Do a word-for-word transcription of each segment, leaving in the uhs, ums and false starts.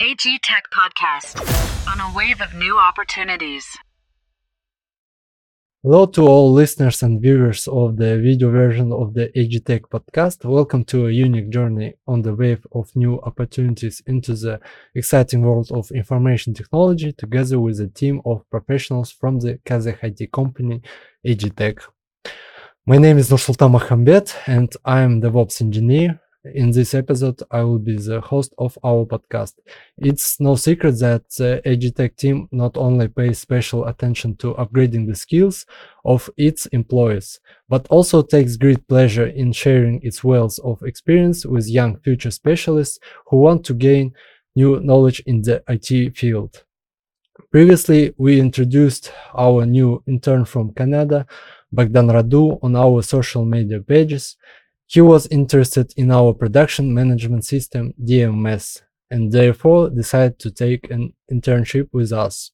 AGTech Podcast on a wave of new opportunities. Hello to all listeners and viewers of the video version of the AGTech Podcast. Welcome to a unique journey on the wave of new opportunities into the exciting world of information technology, together with a team of professionals from the Kazakh I T company AGTech. My name is Nursultan Makhambet, and I am DevOps engineer. In this episode, I will be the host of our podcast. It's no secret that the AGTech team not only pays special attention to upgrading the skills of its employees, but also takes great pleasure in sharing its wealth of experience with young future specialists who want to gain new knowledge in the I T field. Previously, we introduced our new intern from Canada, Bogdan Radu, on our social media pages. He was interested in our production management system D M S and therefore decided to take an internship with us.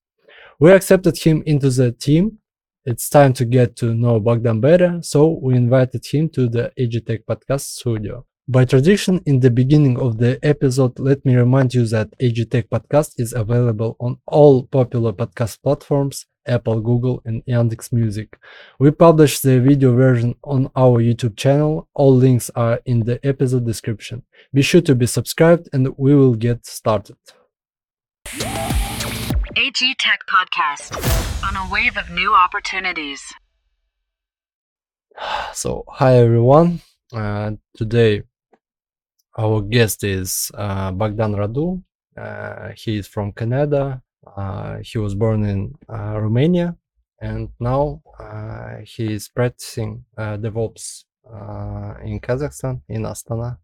We accepted him into the team. It's time to get to know Bogdan better, so we invited him to the AGTech Podcast studio. By tradition, in the beginning of the episode, let me remind you that AGTech Podcast is available on all popular podcast platforms, Apple, Google, and Yandex Music. We publish the video version on our YouTube channel. All links are in the episode description. Be sure to be subscribed, and we will get started. AGTech Podcast on a wave of new opportunities. So, hi everyone. Uh, today, our guest is uh, Bogdan Radu. Uh, he is from Canada. Uh, he was born in uh, Romania, and now uh, he is practicing uh, DevOps uh, in Kazakhstan, in Astana,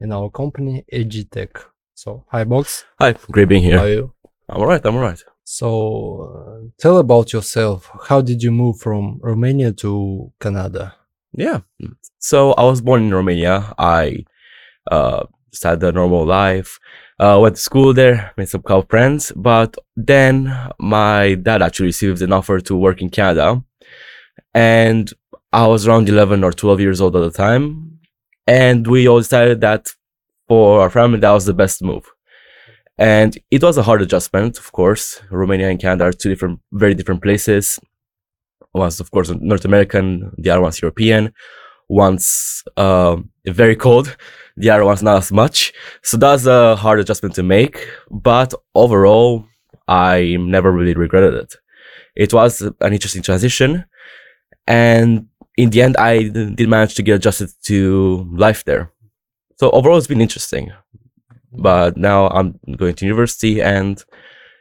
in our company AGTech. So, hi, Box. Hi, great being here. How are you? I'm all right. I'm all right. So, uh, tell about yourself. How did you move from Romania to Canada? Yeah. So I was born in Romania. I uh, started a normal life. Uh, went to school there, made some couple friends, but then my dad actually received an offer to work in Canada, and I was around eleven or twelve years old at the time, and we all decided that for our family that was the best move. And it was a hard adjustment, of course. Romania and Canada are two different, very different places. One's, of course, North American, the other one's European. One's uh, very cold, the other one's not as much. So that's a hard adjustment to make. But overall, I never really regretted it. It was an interesting transition. And in the end, I did manage to get adjusted to life there. So overall, it's been interesting. But now I'm going to university and,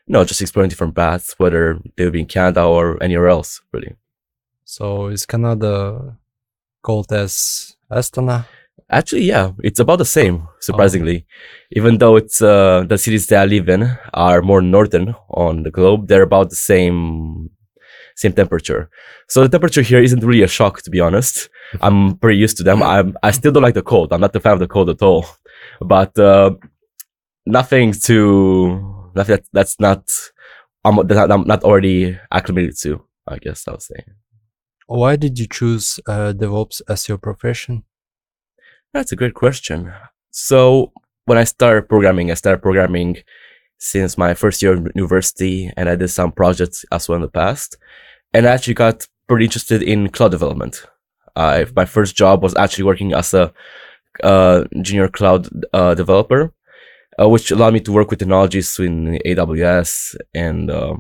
you know, just exploring different paths, whether they'll be in Canada or anywhere else, really. So is Canada called as Astana? Actually, yeah, it's about the same, surprisingly. Oh. Even though it's uh, the cities that I live in are more northern on the globe, they're about the same same temperature. So the temperature here isn't really a shock, to be honest. I'm pretty used to them. I'm, I still don't like the cold. I'm not a fan of the cold at all. But uh, nothing to nothing that, that's not I'm, that I'm not already acclimated to, I guess I would say. Why did you choose uh, DevOps as your profession? That's a great question. So when I started programming, I started programming since my first year of university, and I did some projects as well in the past. And I actually got pretty interested in cloud development. Uh, my first job was actually working as a uh, junior cloud uh, developer, uh, which allowed me to work with technologies in A W S and uh,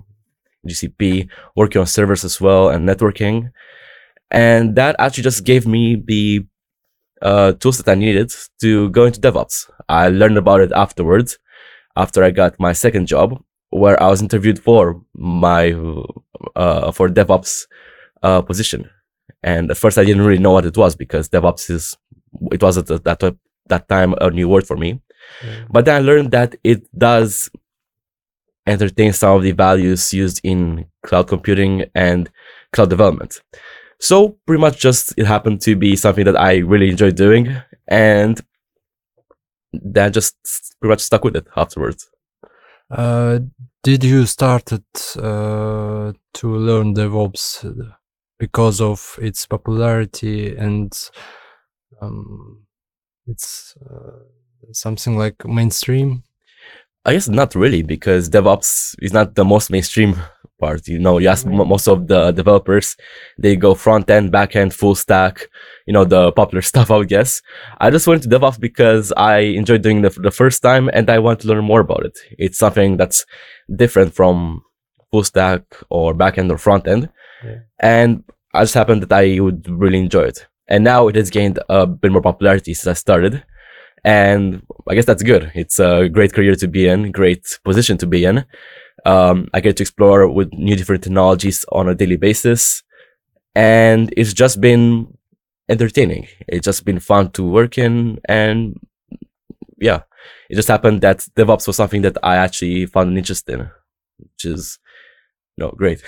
G C P, working on servers as well and networking. And that actually just gave me the uh, tools that I needed to go into DevOps. I learned about it afterwards, after I got my second job, where I was interviewed for my uh, for DevOps uh, position. And at first I didn't really know what it was, because DevOps is, it was at that, that time a new word for me. Mm. But then I learned that it does entertain some of the values used in cloud computing and cloud development. So pretty much just it happened to be something that I really enjoyed doing, and then just pretty much stuck with it afterwards. Uh, did you started uh, to learn DevOps because of its popularity and um, it's uh, something like mainstream? I guess not really, because DevOps is not the most mainstream part. You know, you ask m- most of the developers, they go front end, back end, full stack, you know, the popular stuff, I would guess. I just went to DevOps because I enjoyed doing it for the first time and I want to learn more about it. It's something that's different from full stack or back end or front end. Yeah. And I just happened that I would really enjoy it. And now it has gained a bit more popularity since I started. And I guess that's good. It's a great career to be in, great position to be in. Um, I get to explore with new different technologies on a daily basis. And it's just been entertaining. It's just been fun to work in. And yeah, it just happened that DevOps was something that I actually found an interest in, which is, you know, great.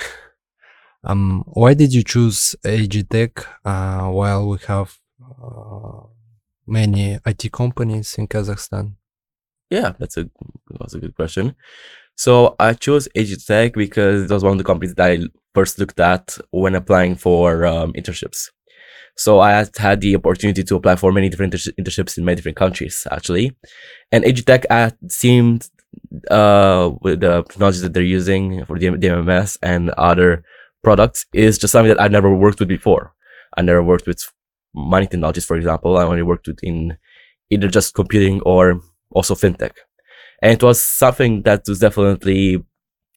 Um, why did you choose AGTech uh, while we have... Uh... many I T companies in Kazakhstan? Yeah, that's a that's a good question. So I chose AGTech because it was one of the companies that I first looked at when applying for um, internships. So I had, had the opportunity to apply for many different inter- internships in many different countries, actually. And AGTech uh, seemed, uh, with the technologies that they're using for D M S and other products, is just something that I've never worked with before. I never worked with money technologies, for example. I only worked with in either just computing or also fintech. And it was something that was definitely,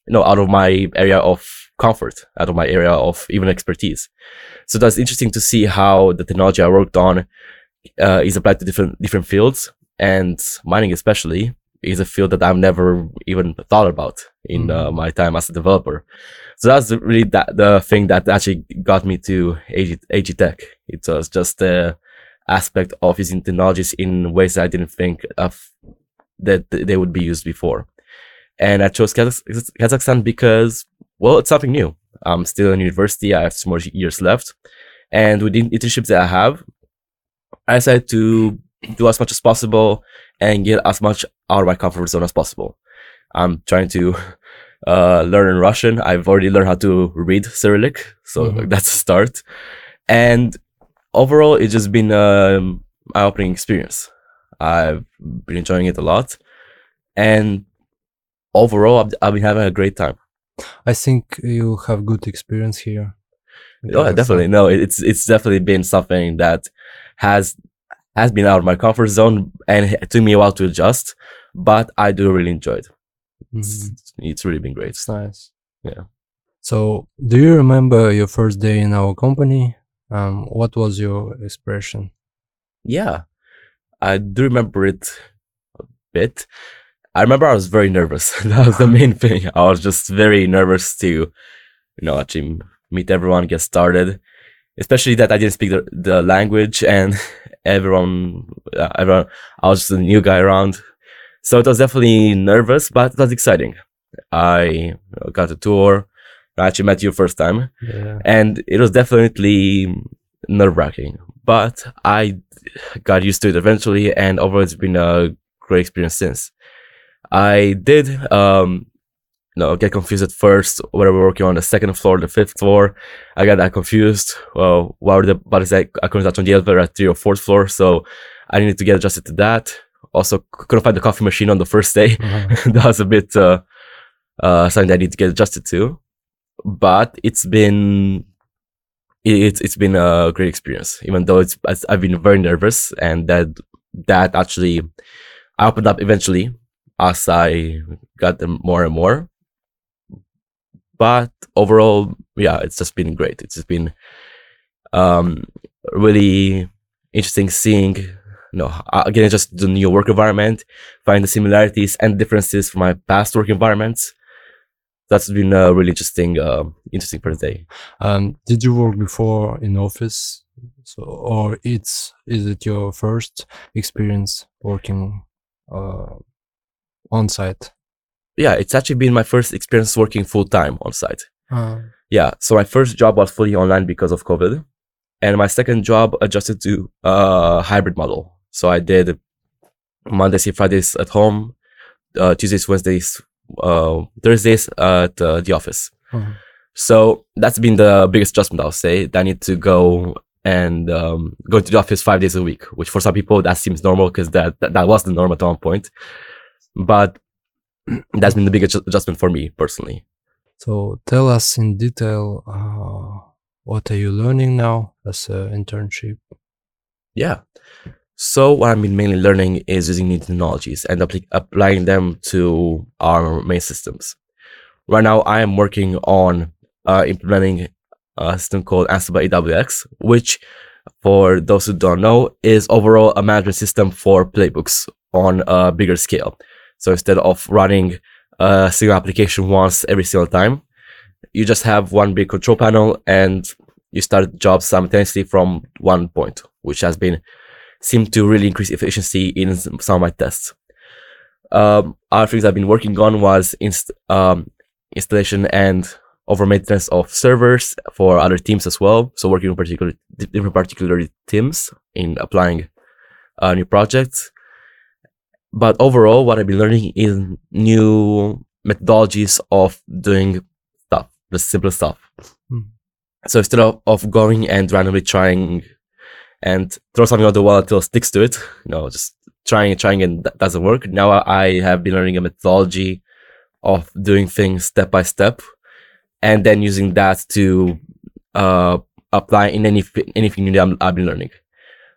you know, out of my area of comfort, out of my area of even expertise. So that's interesting to see how the technology I worked on uh, is applied to different different fields. And mining especially is a field that I've never even thought about in mm-hmm. uh, my time as a developer. So that's really that, the thing that actually got me to AGTech. It was just the aspect of using technologies in ways that I didn't think of that they would be used before. And I chose Kazakh- Kazakhstan because, well, it's something new. I'm still in university. I have some more years left. And with the internships that I have, I decided to do as much as possible and get as much out of my comfort zone as possible. I'm trying to uh, learn Russian. I've already learned how to read Cyrillic, so mm-hmm. that's a start. And overall, it's just been an eye-opening experience. I've been enjoying it a lot. And overall, I've, I've been having a great time. I think you have good experience here. Oh, yeah, definitely. No, it's it's definitely been something that has... has been out of my comfort zone, and it took me a while to adjust, but I do really enjoy it. It's, mm-hmm. it's really been great. It's nice. Yeah. So do you remember your first day in our company? Um, what was your expression? Yeah, I do remember it a bit. I remember I was very nervous. That was the main thing. I was just very nervous to, you know, actually meet everyone, get started, especially that I didn't speak the, the language and Everyone, uh, everyone, I was just a new guy around. So it was definitely nervous, but it was exciting. I got a tour. I actually met you first time. Yeah. And it was definitely nerve-wracking. But I got used to it eventually, and overall it's been a great experience since. I did um, you know, get confused at first, whether we were working on the second floor or the fifth floor. I got that confused. Well, why were the bodies I, I couldn't touch on the elevator at three or fourth floor? So I needed to get adjusted to that. Also, couldn't find the coffee machine on the first day. Mm-hmm. That was a bit uh, uh, something that I need to get adjusted to. But it's been it's it's been a great experience, even though it's I've been very nervous, and that that actually I opened up eventually as I got them more and more. But overall, yeah, it's just been great. It's just been um, really interesting seeing, you know, again, just the new work environment, find the similarities and differences from my past work environments. That's been a really interesting, uh, interesting first day. Um, did you work before in office, so, or it's is it your first experience working uh, on site? Yeah, it's actually been my first experience working full-time on-site. Oh. Yeah, so my first job was fully online because of COVID. And my second job adjusted to a hybrid model. So I did Mondays and Fridays at home, uh, Tuesdays, Wednesdays, uh, Thursdays at uh, the office. Oh. So that's been the biggest adjustment, I'll say. That I need to go and um, go to the office five days a week, which for some people that seems normal because that, that, that was the norm at one point. But that's been the biggest adjustment for me personally. So tell us in detail, uh, what are you learning now as an internship? Yeah. So what I've been mainly learning is using new technologies and apl- applying them to our main systems. Right now, I am working on uh, implementing a system called Ansible A W X, which, for those who don't know, is overall a management system for playbooks on a bigger scale. So instead of running a single application once every single time, you just have one big control panel and you start jobs simultaneously from one point, which has been seemed to really increase efficiency in some of my tests. Um, other things I've been working on was inst- um, installation and over maintenance of servers for other teams as well. So working with particular different particular teams in applying uh, new projects. But overall, what I've been learning is new methodologies of doing stuff, the simple stuff. Mm. So instead of, of going and randomly trying and throw something on the wall until it sticks to it, you know, just trying and trying and that doesn't work. Now I have been learning a methodology of doing things step by step and then using that to uh, apply in any anything new that I'm, I've been learning.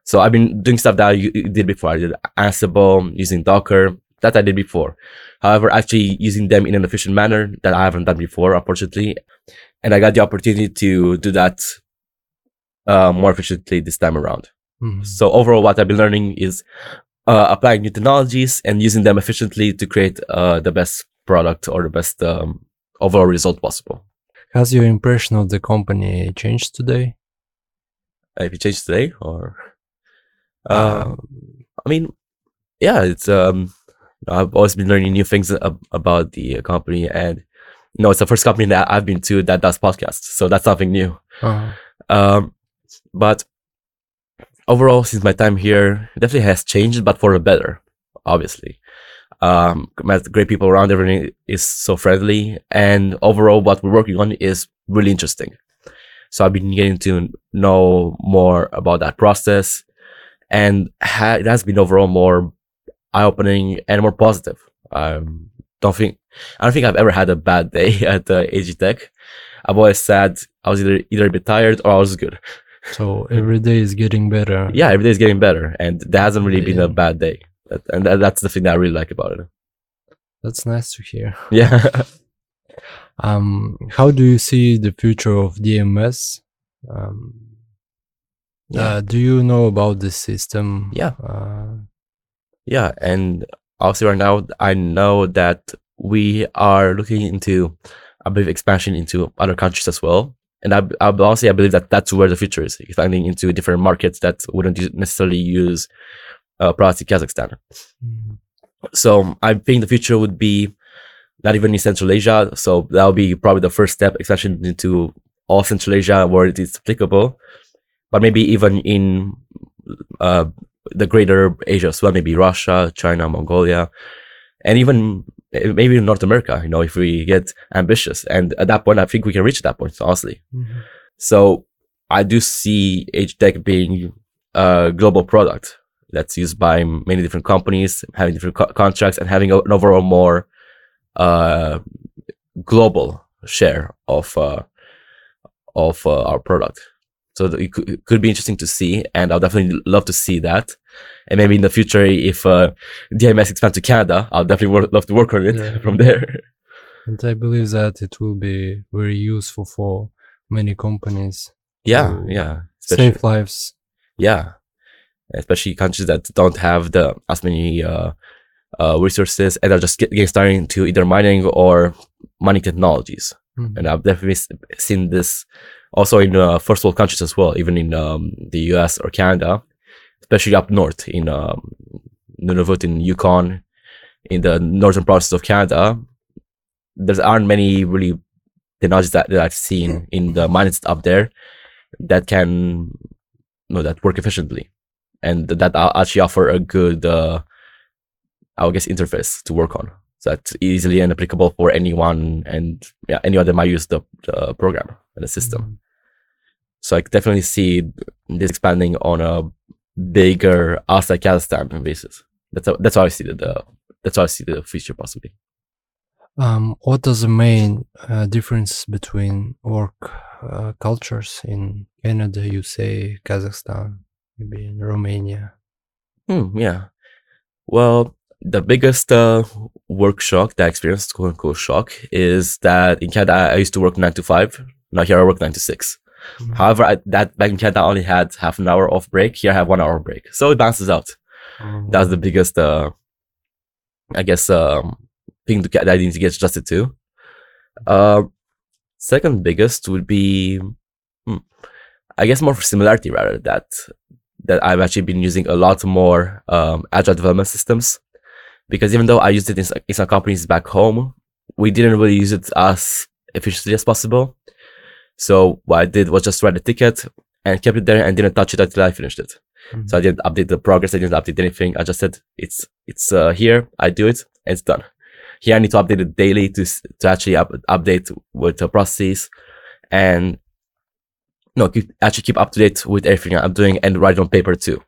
So I've been doing stuff that I did before. I did Ansible, using Docker, that I did before. However, actually using them in an efficient manner that I haven't done before, unfortunately. And I got the opportunity to do that uh, more efficiently this time around. Mm-hmm. So overall, what I've been learning is uh, applying new technologies and using them efficiently to create uh, the best product or the best um, overall result possible. Has your impression of the company changed today? If it changed today or... Uh, I mean, yeah, it's um, I've always been learning new things ab- about the company, and you know, it's the first company that I've been to that does podcasts, so that's something new. Uh-huh. Um, but overall, since my time here, it definitely has changed, but for the better, obviously. Um, met great people around, everything is so friendly, and overall, what we're working on is really interesting. So I've been getting to know more about that process. And ha- it has been overall more eye-opening and more positive. I don't think I don't think I've ever had a bad day at uh, AGTech. I've always said I was either either a bit tired or I was good. So every day is getting better. Yeah, every day is getting better, and there hasn't really yeah. been a bad day. That, and that, that's the thing that I really like about it. That's nice to hear. Yeah. um, how do you see the future of D M S? Um, Uh, do you know about this system? Yeah. Uh, yeah. And obviously right now, I know that we are looking into, I believe, expansion into other countries as well. And I, I honestly, I believe that that's where the future is, expanding into different markets that wouldn't necessarily use uh, products in Kazakhstan. Mm-hmm. So I think the future would be not even in Central Asia. So that would be probably the first step, expansion into all Central Asia where it is applicable. But maybe even in uh, the greater Asia as well, maybe Russia, China, Mongolia, and even maybe North America, you know, if we get ambitious. And at that point, I think we can reach that point, honestly. Mm-hmm. So I do see AGTech being a global product that's used by many different companies, having different co- contracts and having an overall more uh, global share of, uh, of uh, our product. So it could be interesting to see, and I'll definitely love to see that. And maybe in the future, if uh, D M S expands to Canada, I'll definitely work, love to work on it yeah. from there. And I believe that it will be very useful for many companies. Yeah, yeah. Save lives. Yeah, especially countries that don't have the as many uh, uh, resources and are just getting started into either mining or mining technologies. Mm-hmm. And I've definitely seen this also in uh, first world countries as well, even in um, the U S or Canada, especially up north in um, Nunavut, in Yukon, in the northern parts of Canada. There aren't many really technologies that, that I've seen in the mines up there that can, you know, that work efficiently and that actually offer a good, uh, I guess, interface to work on. So that's easily and applicable for anyone and yeah, anyone that might use the, the program and the system. Mm-hmm. So I definitely see this expanding on a bigger outside Kazakhstan basis. That's how, that's how I see the, the that's how I see the future possibly. Um, what are the main uh, difference between work uh, cultures in Canada, U S A, Kazakhstan, maybe in Romania? Mm, yeah. Well, the biggest uh, work shock that I experienced, quote unquote shock, is that in Canada I used to work nine to five. Now here I work nine to six. Mm-hmm. However, I, that back in Canada I only had half an hour off break. Here I have one hour break, so it balances out. Mm-hmm. That was the biggest, uh, I guess, um, thing to get, that I need to get adjusted to. Uh, second biggest would be, hmm, I guess, more for similarity rather that that I've actually been using a lot more um, agile development systems, because even though I used it in, in some companies back home, we didn't really use it as efficiently as possible. So what I did was just write a ticket and kept it there and didn't touch it until I finished it. Mm-hmm. So I didn't update the progress. I didn't update anything. I just said, it's it's uh, here. I do it and it's done. Here I need to update it daily to to actually up, update with the processes and no, keep, actually keep up to date with everything I'm doing and write it on paper too.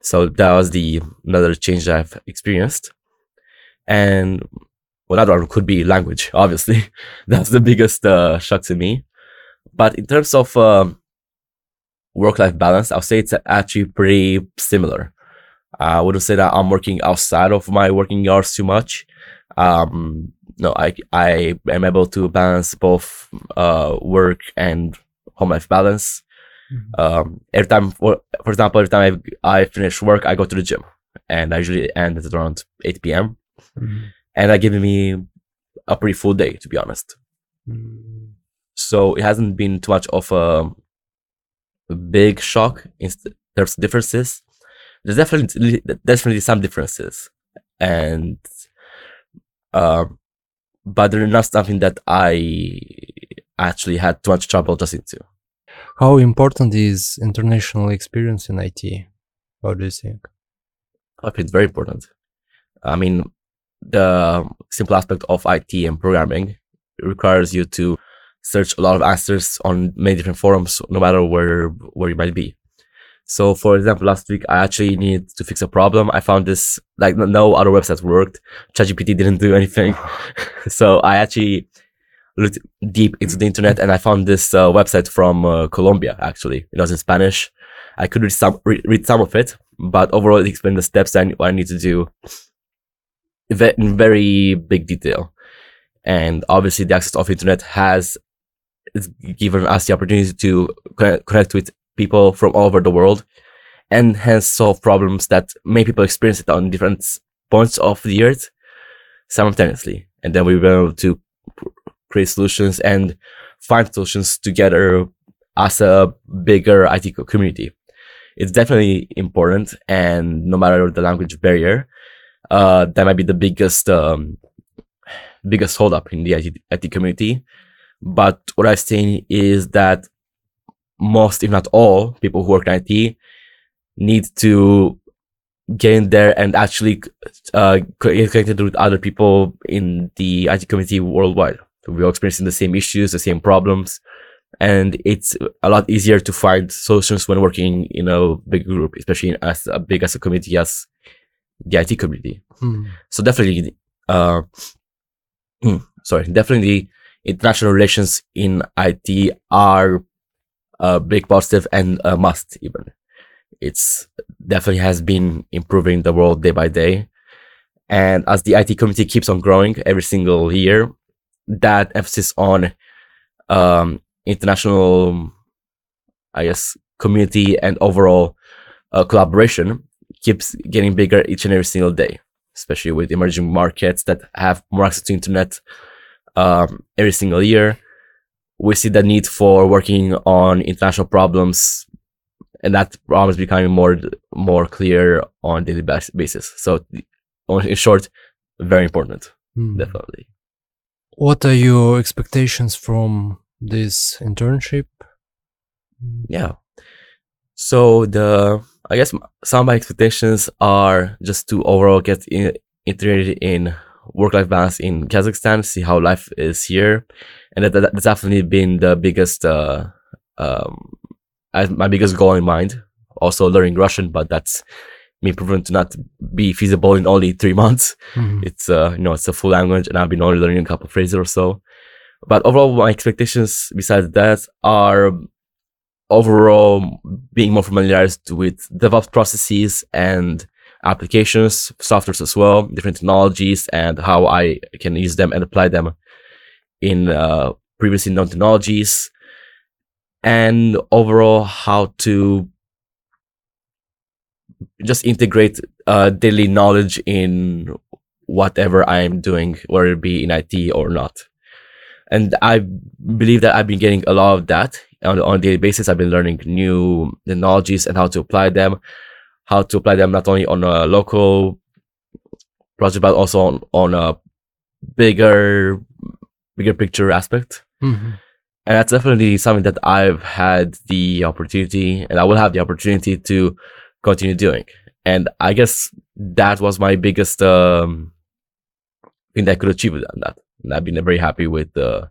So that was the another change that I've experienced. And well, another one could be language, obviously. That's the biggest uh, shock to me. But in terms of um, work-life balance, I'll say it's actually pretty similar. I wouldn't say that I'm working outside of my working hours too much. Um, no, I I am able to balance both uh, work and home-life balance. Mm-hmm. Um, every time, for, for example, every time I, I finish work, I go to the gym. And I usually end at around eight p.m. Mm-hmm. And that gives me a pretty full day, to be honest. Mm-hmm. So it hasn't been too much of a, a big shock in terms of differences. There's definitely definitely some differences, and uh, but they're not something that I actually had too much trouble adjusting to. How important is international experience in I T? What do you think? I think it's very important. I mean, the simple aspect of I T and programming requires you to search a lot of answers on many different forums, no matter where where you might be. So, for example, last week, I actually needed to fix a problem. I found this, like, no other websites worked. ChatGPT didn't do anything. So I actually looked deep into the internet, and I found this uh, website from uh, Colombia, actually. It was in Spanish. I could read some, re- read some of it, but overall, it explained the steps that I, what I need to do in very big detail. And obviously, the access of the internet has It's given us the opportunity to connect with people from all over the world and hence solve problems that many people experience it on different points of the earth simultaneously. And then we were able to create solutions and find solutions together as a bigger I T community. It's definitely important, and no matter the language barrier, uh, that might be the biggest um, biggest holdup in the I T, I T community. But what I've seen is that most, if not all, people who work in I T need to get in there and actually uh, get connected with other people in the I T community worldwide. We're all experiencing the same issues, the same problems, and it's a lot easier to find solutions when working in a big group, especially in as a big as a community as the I T community. Hmm. So definitely, uh, sorry, definitely. International relations in I T are a big positive and a must even. It's definitely has been improving the world day by day. And as the I T community keeps on growing every single year, that emphasis on um, international, I guess, community and overall uh, collaboration keeps getting bigger each and every single day, especially with emerging markets that have more access to internet. Um, every single year, we see the need for working on international problems, and that problem is becoming more more clear on a daily basis. So, in short, very important, mm. definitely. What are your expectations from this internship? Yeah. So the I guess some of my expectations are just to overall get in, integrated in work-life balance in Kazakhstan, see how life is here. And that, that, that's definitely been the biggest, uh, um, my biggest goal in mind. Also learning Russian, but that's been proven to not be feasible in only three months. Mm-hmm. It's, uh, you know, it's a full language, and I've been only learning a couple of phrases or so. But overall, my expectations besides that are overall being more familiarized with DevOps processes and applications, softwares as well, different technologies, and how I can use them and apply them in uh, previously known technologies, and overall how to just integrate uh, daily knowledge in whatever I am doing, whether it be in I T or not. And I believe that I've been getting a lot of that on, on a daily basis. I've been learning new technologies and how to apply them, how to apply them not only on a local project, but also on, on a bigger, bigger picture aspect. Mm-hmm. And that's definitely something that I've had the opportunity, and I will have the opportunity to continue doing. And I guess that was my biggest um, thing that I could achieve with that. And I've been very happy with uh,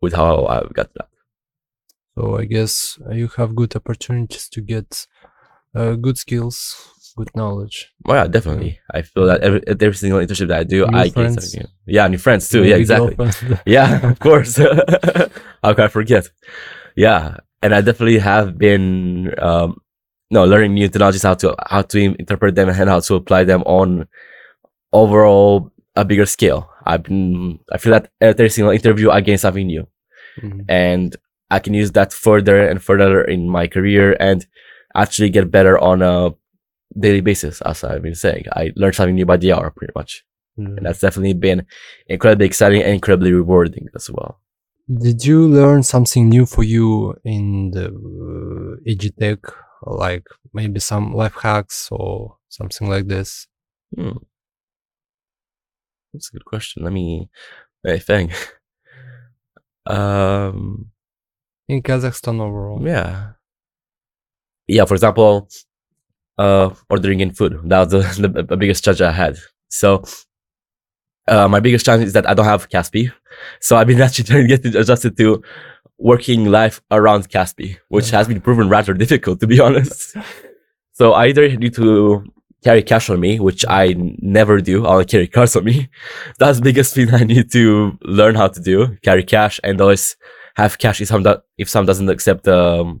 with how I've got that. So I guess you have good opportunities to get uh, good skills, good knowledge. Well, yeah, definitely. Yeah. I feel that every, every single internship that I do, new I friends. Get something new. Yeah, new friends too. New yeah, exactly. Yeah, of course. How can I forget? Yeah, and I definitely have been um, no learning new technologies, how to how to interpret them and how to apply them on overall a bigger scale. I've been. I feel that every single interview, I gain something new, mm-hmm. and I can use that further and further in my career and actually get better on a daily basis. As I've been saying, I learned something new by the hour, pretty much. Mm. And that's definitely been incredibly exciting and incredibly rewarding as well. Did you learn something new for you in the uh, AGTech, like maybe some life hacks or something like this? Hmm. That's a good question. Let me, let me think. um. In Kazakhstan overall. Yeah. Yeah, for example, uh, ordering in food. That was the, the, the biggest challenge I had. So uh, my biggest challenge is that I don't have Caspi. So I've been actually trying to get adjusted to working life around Caspi, which has been proven rather difficult, to be honest. So I either need to carry cash on me, which I never do. I only carry cards on me. That's the biggest thing I need to learn how to do, carry cash, and always have cash if some, do- if some doesn't accept um,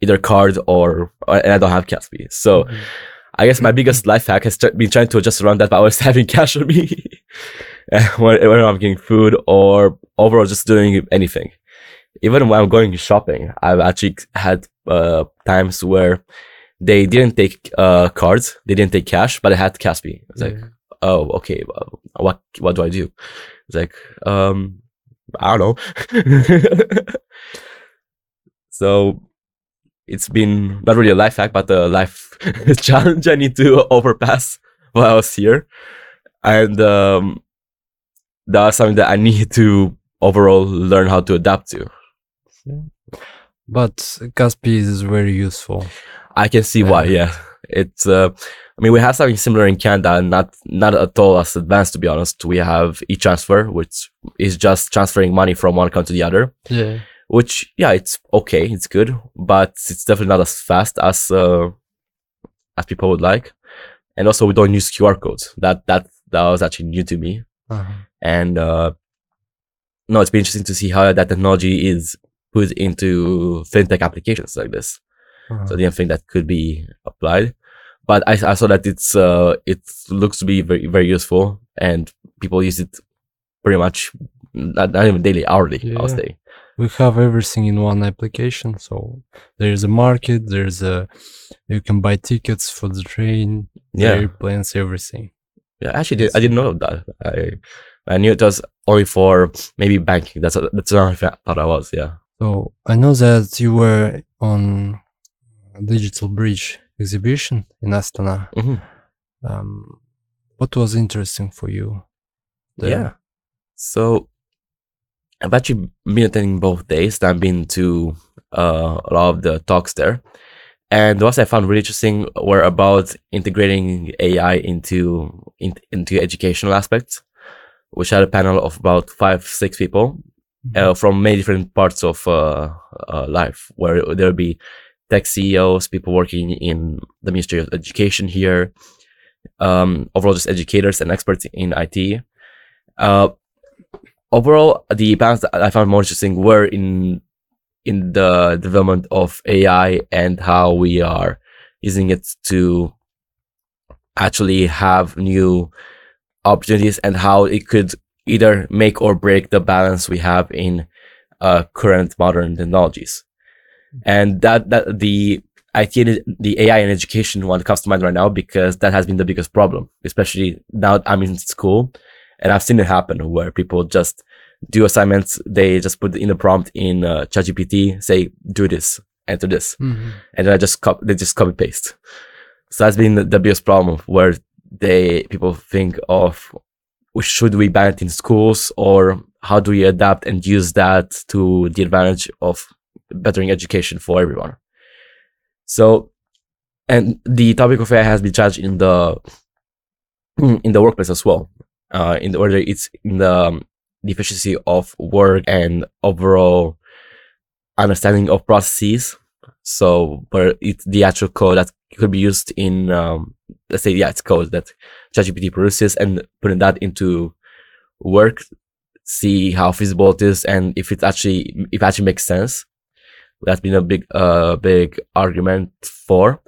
either card or, or, and I don't have Caspi. So mm-hmm. I guess my biggest life hack has tr- been trying to adjust around that by always having cash on me when, when I'm getting food or overall just doing anything. Even when I'm going shopping, I've actually had uh, times where they didn't take uh, cards, they didn't take cash, but I had Caspi. It's mm-hmm. like, oh, okay, well, what what do I do? It's like, um, I don't know. So it's been not really a life hack, but a life challenge I need to overpass while I was here. And um, that's something that I need to overall learn how to adapt to. But Caspi is very useful. I can see yeah. why, yeah. It's, uh, I mean, we have something similar in Canada, not not at all as advanced, to be honest. We have e-transfer, which is just transferring money from one account to the other. Yeah. Which, yeah, it's okay, it's good, but it's definitely not as fast as uh, as people would like. And also, we don't use Q R codes. That that that was actually new to me. Uh-huh. And uh, no, it's been interesting to see how that technology is put into fintech applications like this. Uh-huh. So I didn't think that could be applied, but I, I saw that it's uh it looks to be very very useful, and people use it pretty much not, not even daily, hourly. Yeah. I would say we have everything in one application. So there's a market, there's a you can buy tickets for the train, yeah, airplanes, everything. Yeah, actually, did, I didn't know that. I I knew it was only for maybe banking. That's a, that's what I thought I was. Yeah. So I know that you were on Digital Bridge exhibition in Astana. Mm-hmm. Um, what was interesting for you there? Yeah. So I've actually been attending both days. I've been to uh, a lot of the talks there. And what I found really interesting were about integrating A I into in, into educational aspects, which had a panel of about five, six people mm-hmm. uh, from many different parts of uh, uh, life, where there would be tech C E Os, people working in the Ministry of Education here, um, overall just educators and experts in I T. Uh, overall, the panels that I found more interesting were in in the development of A I and how we are using it to actually have new opportunities and how it could either make or break the balance we have in uh, current modern technologies. Mm-hmm. And that, that the I T, the A I in education one comes to mind right now, because that has been the biggest problem, especially now I'm in school and I've seen it happen where people just do assignments. They just put in a prompt in uh, ChatGPT, say, do this, enter this. Mm-hmm. And then I just cop- they just copy paste. So that's been the, the biggest problem where they people think of, should we ban it in schools, or how do we adapt and use that to the advantage of bettering education for everyone? So, and the topic of A I has been charged in the, in the workplace as well. Uh, in the order it's in the, um, the efficiency of work and overall understanding of processes. So, but it's the actual code that could be used in, um, let's say, yeah, it's code that ChatGPT produces, and putting that into work, see how feasible it is and if it actually, if it actually makes sense. That's been a big, uh, big argument for.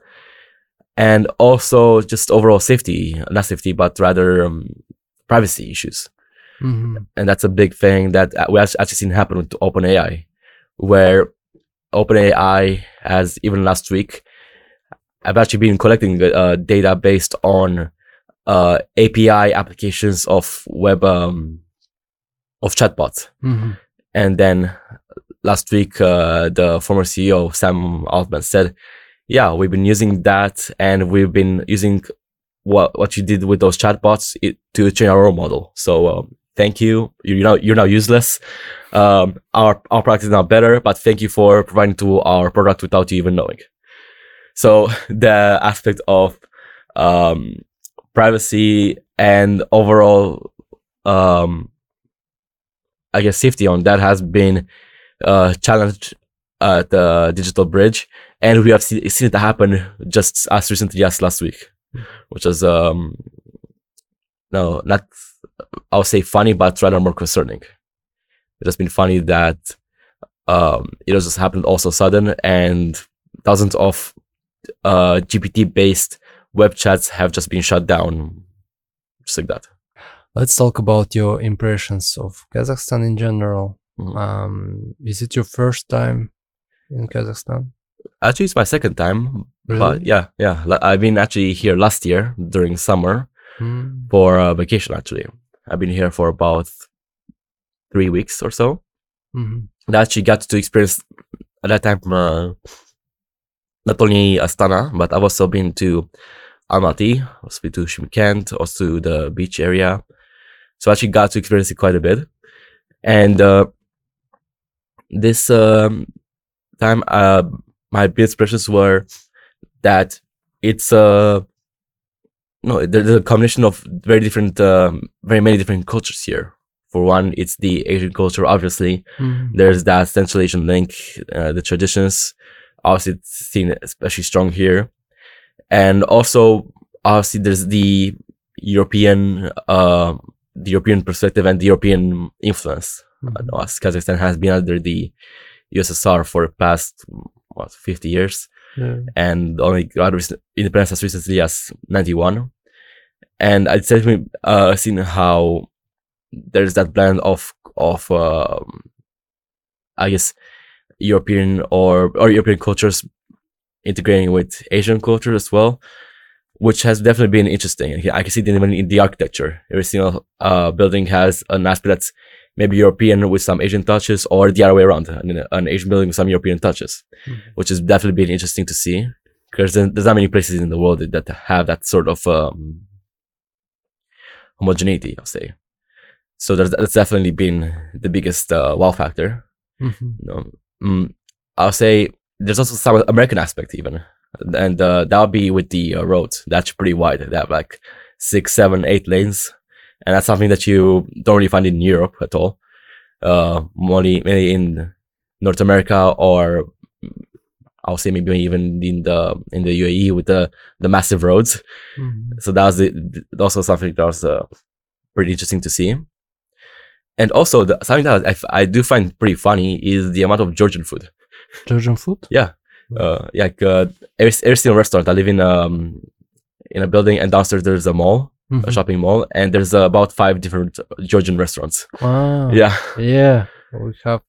And also just overall safety, not safety, but rather um, privacy issues. Mm-hmm. And that's a big thing that we actually seen happen with OpenAI, where OpenAI, as even last week, I've actually been collecting uh, data based on uh, A P I applications of web um, of chatbots, mm-hmm. and then last week uh, the former C E O Sam Altman said, "Yeah, we've been using that, and we've been using what what you did with those chatbots it, to train our own model. So." Um, Thank you. You know, you're now useless. Um, our our product is now better, but thank you for providing to our product without you even knowing. So the aspect of um, privacy and overall, um, I guess safety on that has been uh, challenged at the Digital Bridge, and we have see- seen it happen just as recently as last week, which is um, no not. I'll say funny, but rather more concerning. It has been funny that um, it has just happened all so sudden, and thousands of uh, G P T-based web chats have just been shut down, just like that. Let's talk about your impressions of Kazakhstan in general. Mm-hmm. Um, is it your first time in Kazakhstan? Actually, it's my second time. Really? But yeah, yeah. I've been actually here last year during summer. Mm. For a vacation, actually. I've been here for about three weeks or so. Mm-hmm. I actually got to experience at that time uh, not only Astana, but I've also been to Almaty, also been to Shymkent, also the beach area. So I actually got to experience it quite a bit. And uh, this um, time, uh, my biggest impressions were that it's a uh, No, there's a combination of very different, um, very many different cultures here. For one, it's the Asian culture, obviously. Mm-hmm. There's that Central Asian link, uh, the traditions, obviously it's seen especially strong here. And also, obviously, there's the European, uh, the European perspective and the European influence. Mm-hmm. I know, as Kazakhstan has been under the U S S R for the past, what, fifty years. Yeah. And only got independence as recently as ninety-one, and I'd certainly uh, seen how there's that blend of of uh, I guess European or or European cultures integrating with Asian culture as well, which has definitely been interesting. I can see it even in the architecture. Every single uh, building has an aspect that's maybe European with some Asian touches, or the other way around, an Asian building with some European touches, mm-hmm. which has definitely been interesting to see, because there's not many places in the world that have that sort of um, homogeneity, I'll say. So there's, that's definitely been the biggest uh, wow factor. Mm-hmm. You know, mm, I'll say there's also some American aspect even. and uh, that'll be with the uh, roads. That's pretty wide. They have like six, seven, eight lanes, and that's something that you don't really find in Europe at all. Uh, only maybe in North America, or I'll say maybe even in the in the U A E with the, the massive roads. Mm-hmm. So that was the, also something that was uh, pretty interesting to see. And also the, something that I, f- I do find pretty funny is the amount of Georgian food. Georgian food? Yeah. Uh, like uh, every, every single restaurant. I live in um in a building, and downstairs there's a mall, mm-hmm. a shopping mall, and there's uh, about five different Georgian restaurants. Wow. Yeah. Yeah. We have.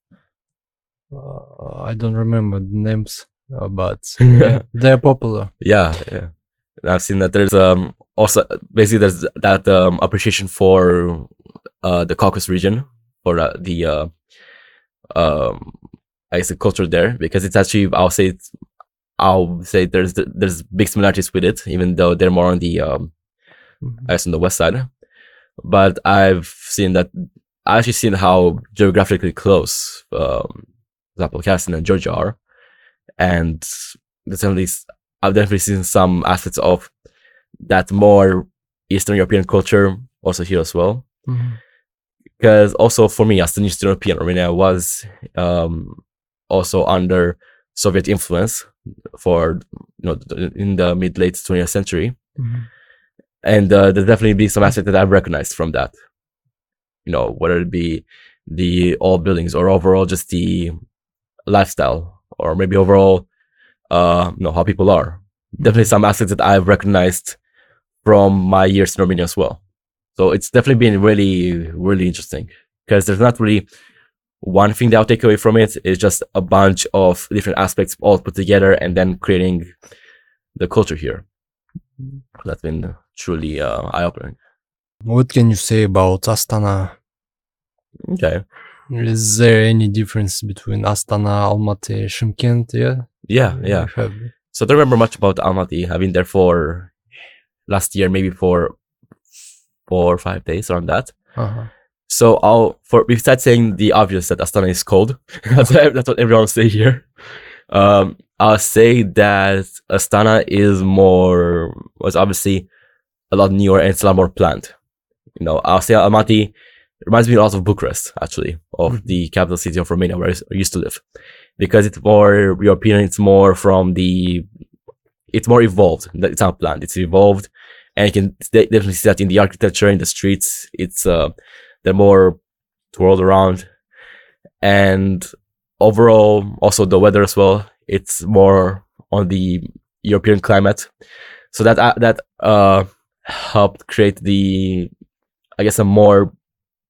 Uh, I don't remember the names, uh, but yeah, they're popular. Yeah. Yeah. I've seen that there's um also basically there's that um appreciation for uh the Caucasus region, for uh, the uh um. I guess the culture there, because it's actually, I'll say, it's, I'll say there's there's big similarities with it, even though they're more on the, um, mm-hmm. I guess on the west side. But I've seen that, I actually seen how geographically close um, Zaporizhzhia and Georgia are, and definitely I've definitely seen some aspects of that more Eastern European culture also here as well. Because mm-hmm. also for me, as an Eastern European, Romania was. Um, also under Soviet influence for, you know, in the mid late twentieth century. Mm-hmm. And uh, there's definitely be some aspect that I've recognized from that, you know, whether it be the old buildings or overall just the lifestyle, or maybe overall, uh, you know, how people are. Mm-hmm. Definitely some aspects that I've recognized from my years in Romania as well. So it's definitely been really, really interesting, because there's not really one thing that I'll take away from it. Is just a bunch of different aspects all put together and then creating the culture here. That's been truly uh, eye-opening. What can you say about Astana? Okay. Is there any difference between Astana, Almaty, Shymkent? Yeah, yeah. yeah. Have... So I don't remember much about Almaty. I've been there for last year, maybe for four or five days around that. Uh-huh. So I'll, for besides saying the obvious that Astana is cold, that's, what, that's what everyone will say here. Um, I'll say that Astana is more, was obviously a lot newer, and it's a lot more planned. You know, I'll say Almaty reminds me a lot of Bucharest, actually, of mm-hmm. the capital city of Romania, where I used to live, because it's more European. It's more from the, it's more evolved. It's not planned. It's evolved, and you can definitely see that in the architecture, in the streets. It's uh. They're more twirled around, and overall also the weather as well. It's more on the European climate, so that uh, that uh, helped create the, I guess, a more.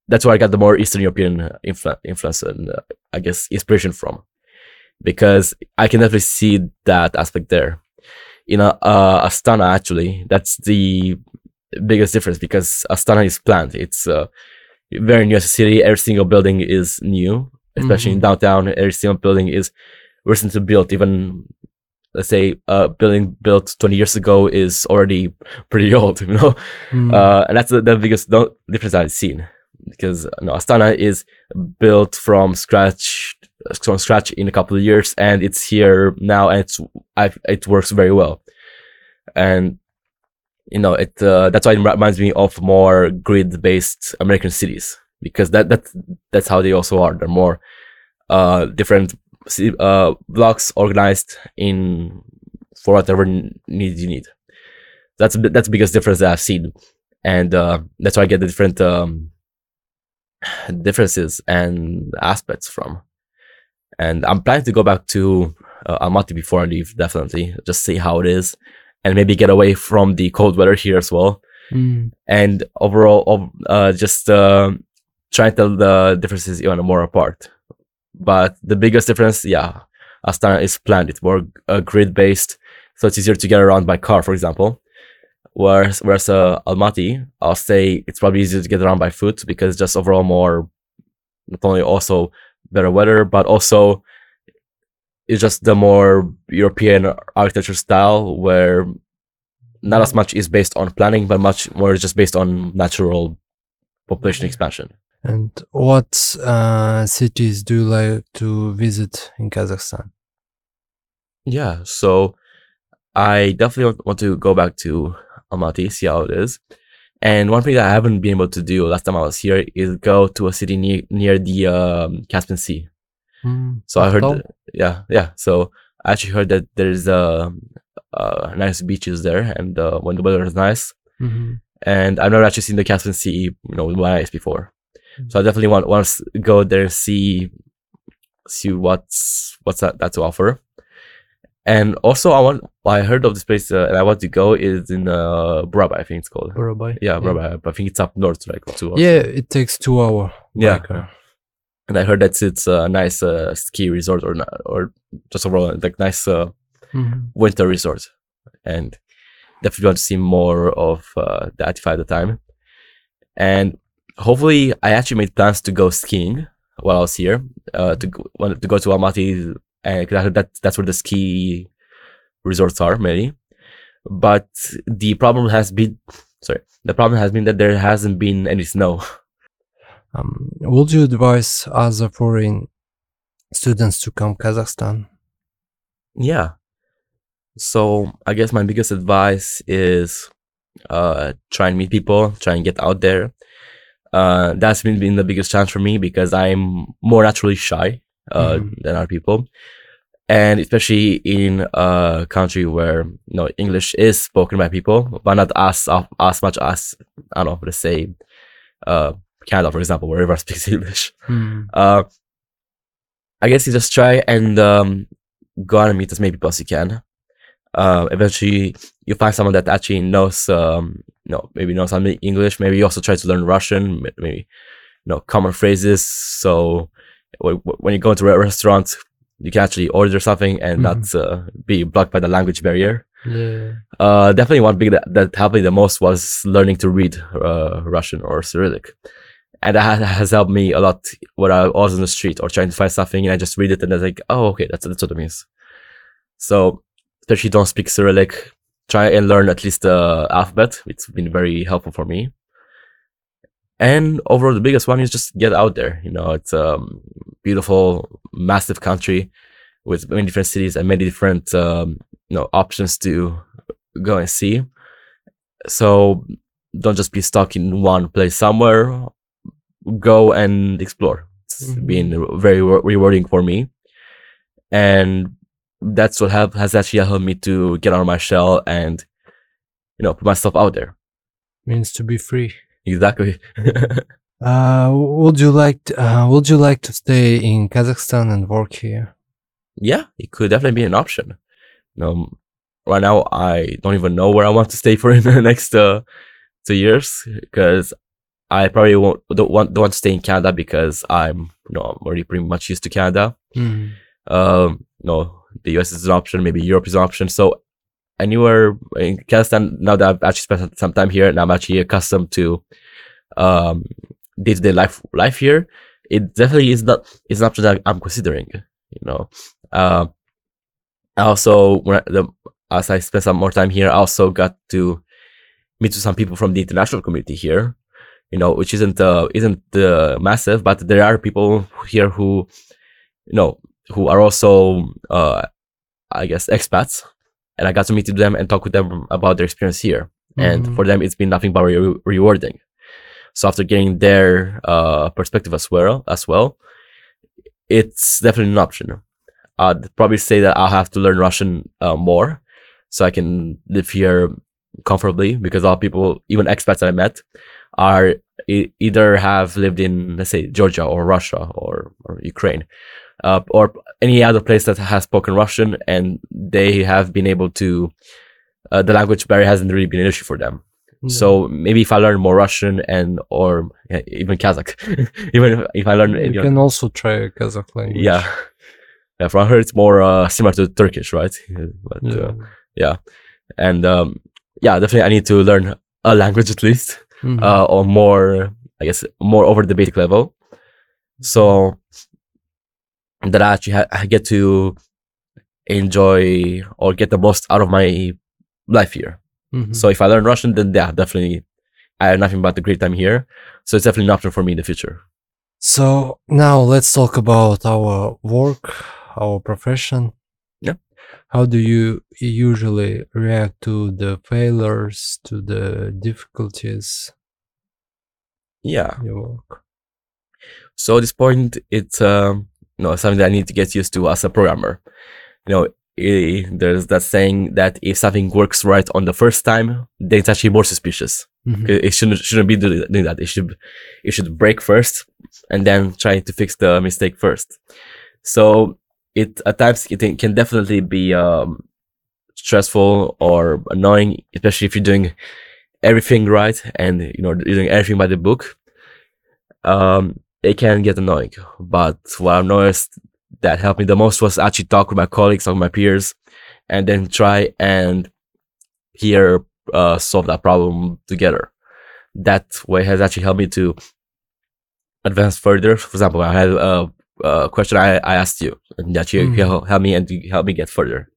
That's where I got the more Eastern European influ- influence and uh, I guess inspiration from, because I can definitely see that aspect there. In uh, uh, Astana, actually, that's the biggest difference, because Astana is planned. It's uh, very new as a city. Every single building is new, especially mm-hmm. in downtown. Every single building is recently built. Even, let's say, a building built twenty years ago is already pretty old, you know? Mm-hmm. Uh, and that's the, the biggest difference I've seen, because, you know, Astana is built from scratch, from scratch in a couple of years, and it's here now, and it's, I've, it works very well. And you know, it uh, that's why it reminds me of more grid-based American cities, because that that that's how they also are. They're more uh, different uh, blocks organized in for whatever needs you need. That's that's the biggest difference that I've seen, and uh, that's why I get the different um, differences and aspects from. And I'm planning to go back to uh, Almaty before I leave, definitely, just see how it is. And maybe get away from the cold weather here as well. Mm. And overall, uh, just uh, try to tell the differences even more apart. But the biggest difference, yeah, Astana is planned. It's more uh, grid-based, so it's easier to get around by car, for example. Whereas, whereas uh, Almaty, I'll say it's probably easier to get around by foot, because just overall more, not only also better weather, but also... It's just the more European architecture style, where not as much is based on planning, but much more is just based on natural population expansion. And what uh, cities do you like to visit in Kazakhstan? Yeah, so I definitely want to go back to Almaty, see how it is. And one thing that I haven't been able to do last time I was here is go to a city near, near the um, Caspian Sea. Mm, so I heard, that, yeah, yeah. So I actually heard that there's uh, uh, nice beaches there, and uh, when the weather is nice. Mm-hmm. And I've never actually seen the Caspian Sea, you know, with my eyes before. Mm-hmm. So I definitely want want to go there and see, see what's what's that, that to offer. And also, I want. I heard of this place, uh, and I want to go. Is in uh, Burabai, I think it's called. Burabai. Yeah, Burabai. Yeah. But I think it's up north, like two hours. Yeah, it takes two hours. Yeah. Like, uh, and I heard that it's a nice uh, ski resort, or or just overall like nice uh, mm-hmm. winter resort. And definitely want to see more of uh, the activity at the time. And hopefully, I actually made plans to go skiing while I was here. Uh, to to go to Almaty. And that, that's where the ski resorts are, mainly. But the problem has been, sorry, the problem has been that there hasn't been any snow. Um, would you advise other foreign students to come to Kazakhstan? Yeah. So I guess my biggest advice is uh, try and meet people, try and get out there. Uh, that's been, been the biggest challenge for me because I'm more naturally shy. Uh, mm-hmm. than our people, and especially in a country where you know English is spoken by people, but not as as much as I don't know. Let's say uh, Canada, for example, where everyone speaks English. Mm-hmm. Uh, I guess you just try and um, go out and meet as many people as you can. Uh, eventually, you find someone that actually knows, um, you know, maybe knows some English. Maybe you also try to learn Russian. Maybe you know common phrases. So. When you go to a restaurant, you can actually order something and mm-hmm. not uh, be blocked by the language barrier. Yeah. Uh, definitely one thing that, that helped me the most was learning to read uh, Russian or Cyrillic. And that has helped me a lot when I was on the street or trying to find something and I just read it and I was like, oh, okay, that's, that's what it means. So, especially don't speak Cyrillic, try and learn at least the alphabet. It's been very helpful for me. And overall, the biggest one is just get out there. You know, it's a um, beautiful, massive country with many different cities and many different, um, you know, options to go and see. So don't just be stuck in one place somewhere. Go and explore. It's mm-hmm. been very re- rewarding for me. And that's what have, has actually helped me to get out of my shell and, you know, put myself out there. Means to be free. Exactly. uh, would you like to, uh, Would you like to stay in Kazakhstan and work here? Yeah, it could definitely be an option. You know, right now, I don't even know where I want to stay for the next uh, two years because I probably won't don't want don't want to stay in Canada because I'm you know I'm already pretty much used to Canada. Mm. Um, you know, the U S is an option, maybe Europe is an option. So anywhere in Kazakhstan, now that I've actually spent some time here and I'm actually accustomed to um, day-to-day life life here, it definitely is not it's an option that I'm considering. You know, uh, I also when I, the, as I spent some more time here, I also got to meet with some people from the international community here. You know, which isn't uh, isn't uh, massive, but there are people here who you know who are also uh, I guess expats. And I got to meet with them and talk with them about their experience here. And mm-hmm. for them, it's been nothing but re- rewarding. So after getting their uh, perspective as well, as well, it's definitely an option. I'd probably say that I'll have to learn Russian uh, more so I can live here comfortably because a lot of people, even expats that I met, are e- either have lived in, let's say, Georgia or Russia or, or Ukraine. Uh, or any other place that has spoken Russian, and they have been able to, uh, the language barrier hasn't really been an issue for them. No. So maybe if I learn more Russian and or yeah, even Kazakh, even if, if I learn, you, you can know, also try Kazakh language. Yeah, yeah. From her, it's more uh, similar to Turkish, right? But, yeah. Uh, yeah, and um, yeah, definitely I need to learn a language at least, mm-hmm. uh, or more, I guess, more over the basic level. So. That I actually ha- I get to enjoy or get the most out of my life here. Mm-hmm. So if I learn Russian, then yeah, definitely I have nothing but a great time here. So it's definitely an option for me in the future. So now let's talk about our work, our profession. Yeah. How do you usually react to the failures, to the difficulties? Yeah. Your work? So at this point, it's um, you know, something that I need to get used to as a programmer. You know, it, there's that saying that if something works right on the first time, then it's actually more suspicious. Mm-hmm. It, it shouldn't shouldn't be doing that. It should it should break first and then try to fix the mistake first. So it at times it can definitely be um, stressful or annoying, especially if you're doing everything right and you know you're doing everything by the book. Um, it can get annoying. But what I've noticed that helped me the most was actually talk with my colleagues, talk with my peers, and then try and here uh, solve that problem together. That way has actually helped me to advance further. For example, I had a, a question I, I asked you, and that you mm. helped me and helped me get further.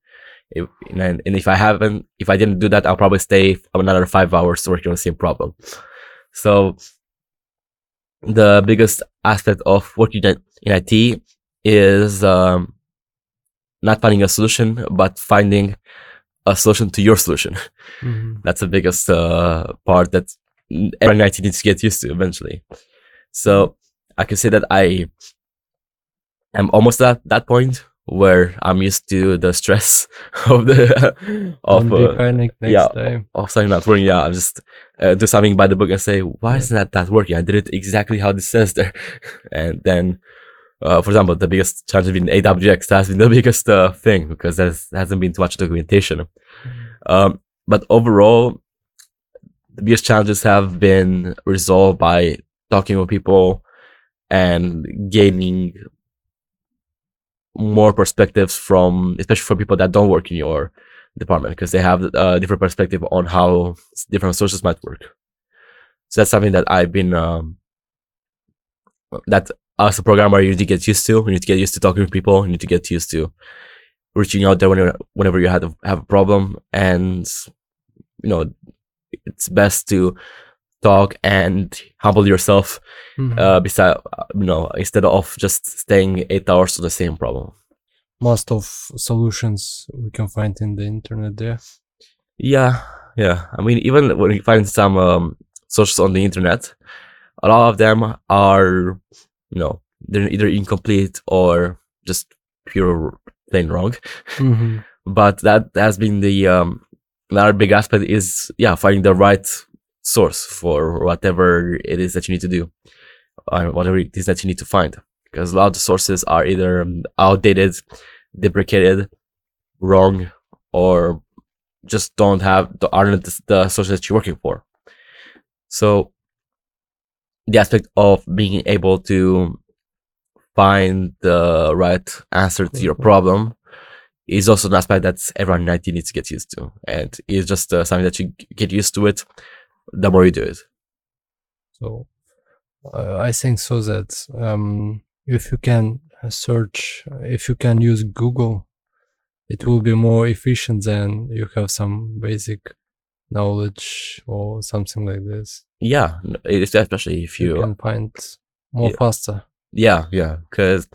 If, and, and if I haven't, if I didn't do that, I'll probably stay another five hours working on the same problem. So the biggest aspect of working in I T is um, not finding a solution, but finding a solution to your solution. Mm-hmm. That's the biggest uh, part that every I T needs to get used to eventually. So I can say that I am almost at that point where I'm used to the stress of the of Don't be panic next yeah time. of something not working. Yeah, I'm just uh, do something by the book and say, why isn't that, that working? I did it exactly how this says there. And then, uh, for example, the biggest challenge has been A W X. That's been the biggest uh, thing because there hasn't been too much documentation. Um, but overall, the biggest challenges have been resolved by talking with people and gaining more perspectives from, especially from people that don't work in your department, because they have a different perspective on how different sources might work. So that's something that I've been, um, that as a programmer, you need to get used to. You need to get used to talking to people. You need to get used to reaching out there whenever, whenever you have a, have a problem. And, you know, it's best to talk and humble yourself, mm-hmm. uh, beside, you know, instead of just staying eight hours on the same problem. Most of solutions we can find in the internet there. Yeah, yeah. I mean, even when we find some um, sources on the internet, a lot of them are, you know, they're either incomplete or just pure plain wrong. Mm-hmm. But that has been the um, another big aspect is, yeah, finding the right source for whatever it is that you need to do, or whatever it is that you need to find. Because a lot of the sources are either outdated, deprecated, wrong, or just don't have the aren't the sources that you're working for. So the aspect of being able to find the right answer to your problem is also an aspect that everyone in I T needs to get used to, and it's just uh, something that you get used to it the more you do it. So uh, I think so that um, if you can search, if you can use Google, it will be more efficient than you have some basic knowledge or something like this. Yeah, especially if you, you can find more yeah, faster. Yeah, yeah, because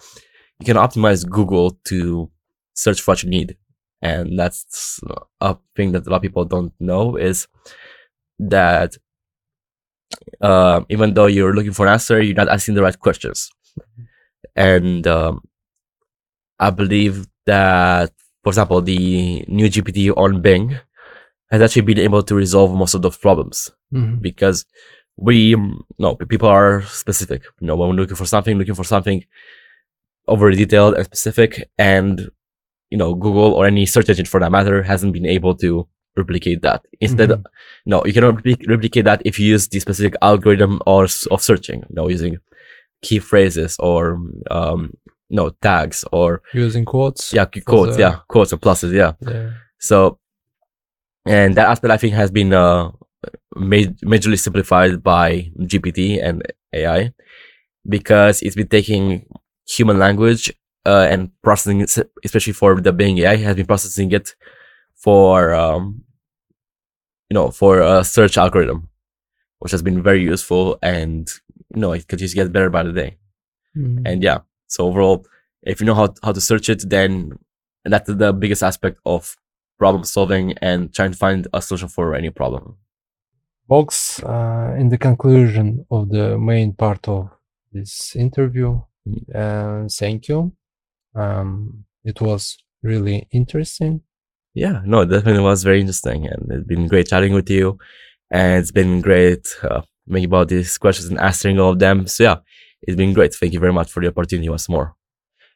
you can optimize Google to search for what you need. And that's a thing that a lot of people don't know is that uh, even though you're looking for an answer, you're not asking the right questions. And um, I believe that, for example, the new G P T on Bing has actually been able to resolve most of those problems, mm-hmm. because we no people are specific. You know, when we're looking for something, looking for something over detailed and specific, and you know, Google or any search engine for that matter hasn't been able to replicate that. Instead, mm-hmm. no, you cannot repl- replicate that if you use the specific algorithm or of searching. You know, using key phrases or um, no tags or using quotes. Yeah, quotes. The... Yeah, quotes and pluses. Yeah. yeah. So, and that aspect I think has been uh, made majorly simplified by G P T and A I, because it's been taking human language uh, and processing it, especially for the Bing A I, has been processing it for um, you know, for a search algorithm, which has been very useful, and you know, it continues to get better by the day. Mm-hmm. And yeah, so overall, if you know how how to search it, then And that's the biggest aspect of problem solving and trying to find a solution for any problem. Box, uh, in the conclusion of the main part of this interview, uh, thank you. Um, it was really interesting. Yeah, no, it definitely was very interesting. And it's been great chatting with you. And it's been great uh, thinking about these questions and answering all of them. So yeah, it's been great. Thank you very much for the opportunity once more.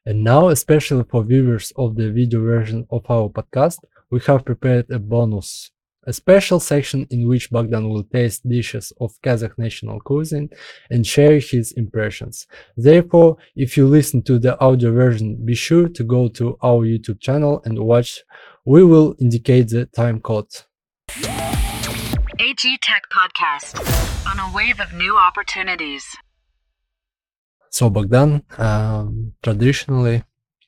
And now, especially for viewers of the video version of our podcast, we have prepared a bonus. A special section in which Bogdan will taste dishes of Kazakh national cuisine and share his impressions. Therefore, if you listen to the audio version, be sure to go to our YouTube channel and watch. We will indicate the time code. AGTech Podcast, on a wave of new opportunities. So Bogdan, um, traditionally,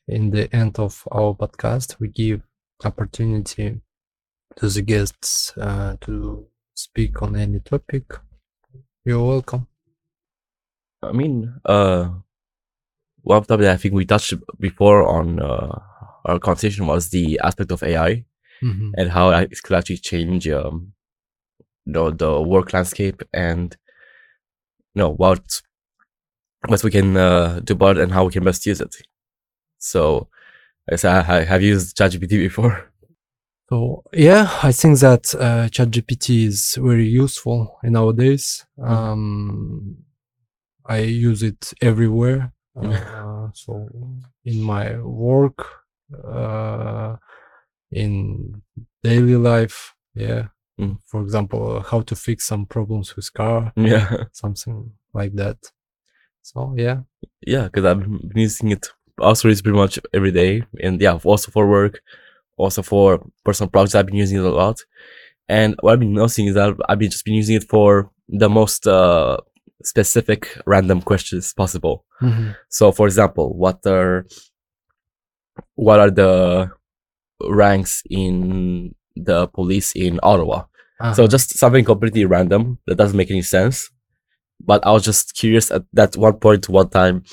in the end of our podcast, we give opportunity to the guests uh, to speak on any topic. You're welcome. I mean, uh, one topic I think we touched before on uh, our conversation was the aspect of A I, mm-hmm. and how it could actually change um, the the work landscape, and you know what what we can uh, do about it and how we can best use it. So, as I have used ChatGPT before. So yeah, I think that uh, ChatGPT is very useful nowadays. Mm-hmm. Um, I use it everywhere. Uh, so in my work, uh, in daily life, yeah. Mm. For example, how to fix some problems with car, yeah, something like that. So yeah, yeah, because I've been using it also pretty much every day, and yeah, also for work. Also for personal projects, I've been using it a lot. And what I've been noticing is that I've been just been using it for the most uh, specific random questions possible. Mm-hmm. So for example, what are what are the ranks in the police in Ottawa? Uh-huh. So just something completely random that doesn't make any sense. But I was just curious at that one point, one time,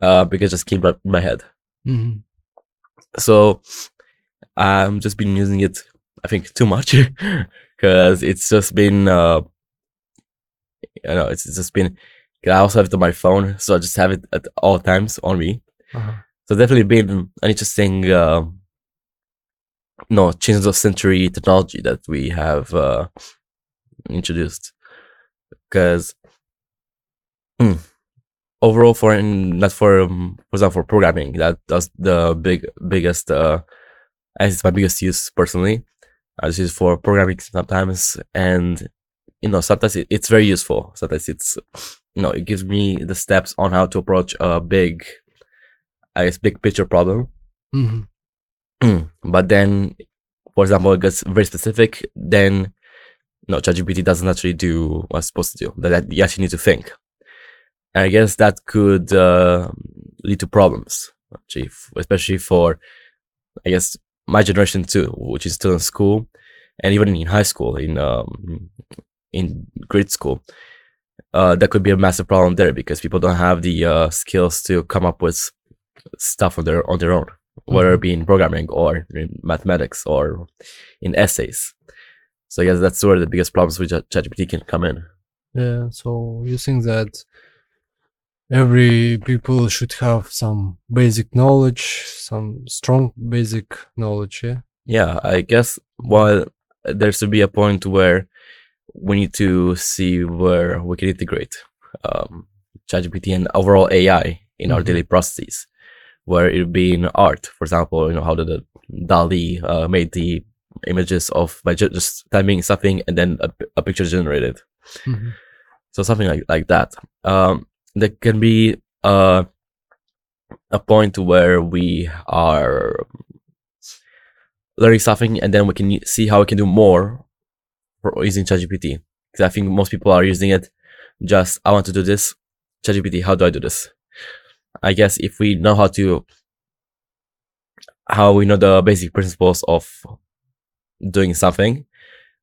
uh, because it just came up in my head. Mm-hmm. So I've just been using it, I think, too much, because it's just been, uh, you know, it's, it's just been, I also have it on my phone, so I just have it at all times on me. Uh-huh. So definitely been an interesting, uh, no, change of century technology that we have uh, introduced, because mm, overall, for in, not for, um, for example, for programming, that that's the big biggest, uh, as it's my biggest use personally. I just use it for programming sometimes, and you know, sometimes it, it's very useful. Sometimes it's, you know, it gives me the steps on how to approach a big, I guess, big picture problem. Mm-hmm. But then, for example, it gets very specific. Then, no, ChatGPT doesn't actually do what it's supposed to do. That you actually need to think. And I guess that could uh, lead to problems, actually, especially for, I guess, my generation too, which is still in school, and even in high school, in um, in grade school, uh, that could be a massive problem there, because people don't have the uh, skills to come up with stuff on their on their own, mm-hmm. whether it be in programming or in mathematics or in essays. So I guess that's where the biggest problems with ChatGPT can come in. Yeah. So you think that every people should have some basic knowledge, some strong basic knowledge, yeah? Yeah, I guess, well, there should be a point where we need to see where we can integrate um, ChatGPT and overall A I in mm-hmm. our daily processes, where it would be in art, for example, you know, how did the DALL-E uh, made the images of, by just typing something and then a, a picture generated. Mm-hmm. So something like, like that. Um, There can be uh, a point where we are learning something, and then we can see how we can do more for using ChatGPT. Because I think most people are using it just, I want to do this, ChatGPT, how do I do this? I guess if we know how to, how we know the basic principles of doing something,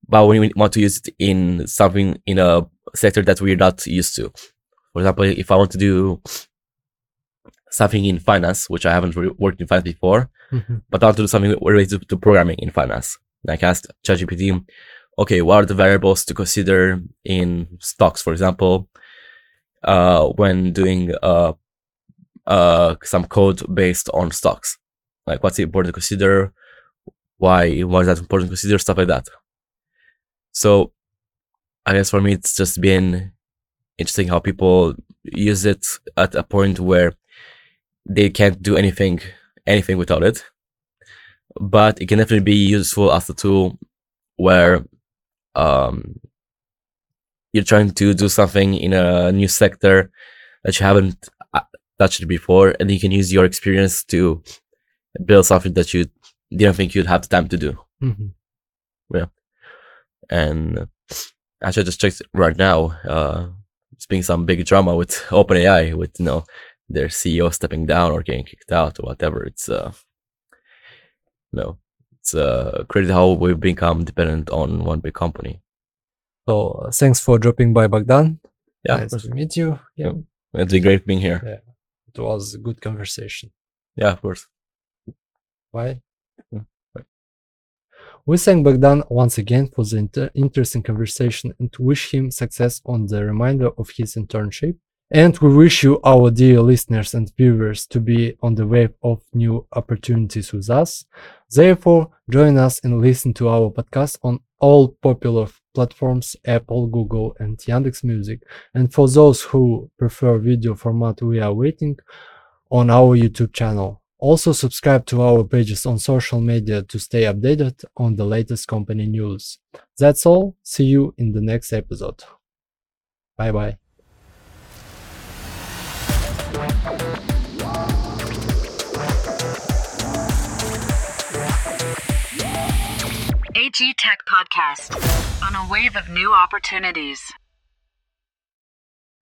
but when we want to use it in something, in a sector that we're not used to. For example, if I want to do something in finance, which I haven't re- worked in finance before, Mm-hmm. But I want to do something related to programming in finance. Like I asked ChatGPT, okay, what are the variables to consider in stocks, for example, uh, when doing uh, uh, some code based on stocks? Like, what's important to consider? Why, why is that important to consider? Stuff like that. So I guess for me, it's just been interesting how people use it at a point where they can't do anything, anything without it. But it can definitely be useful as a tool where um, you're trying to do something in a new sector that you haven't touched before, and you can use your experience to build something that you didn't think you'd have the time to do. Mm-hmm. Yeah. And actually, I just checked right now, uh, it's been some big drama with OpenAI, with, you know, their C E O stepping down or getting kicked out or whatever. It's uh, no, it's uh, crazy how we've become dependent on one big company. So uh, thanks for dropping by, Bogdan. Yeah, nice to meet you. Yeah, yeah. It's been great being here. Yeah, it was a good conversation. Yeah, of course. Bye. Yeah. Bye. We thank Bogdan once again for the inter- interesting conversation and wish him success on the remainder of his internship. And we wish you, our dear listeners and viewers, to be on the wave of new opportunities with us. Therefore, join us and listen to our podcast on all popular platforms, Apple, Google, and Yandex Music. And for those who prefer video format, we are waiting on our YouTube channel. Also, subscribe to our pages on social media to stay updated on the latest company news. That's all. See you in the next episode. Bye-bye. A G Tech Podcast, on a wave of new opportunities.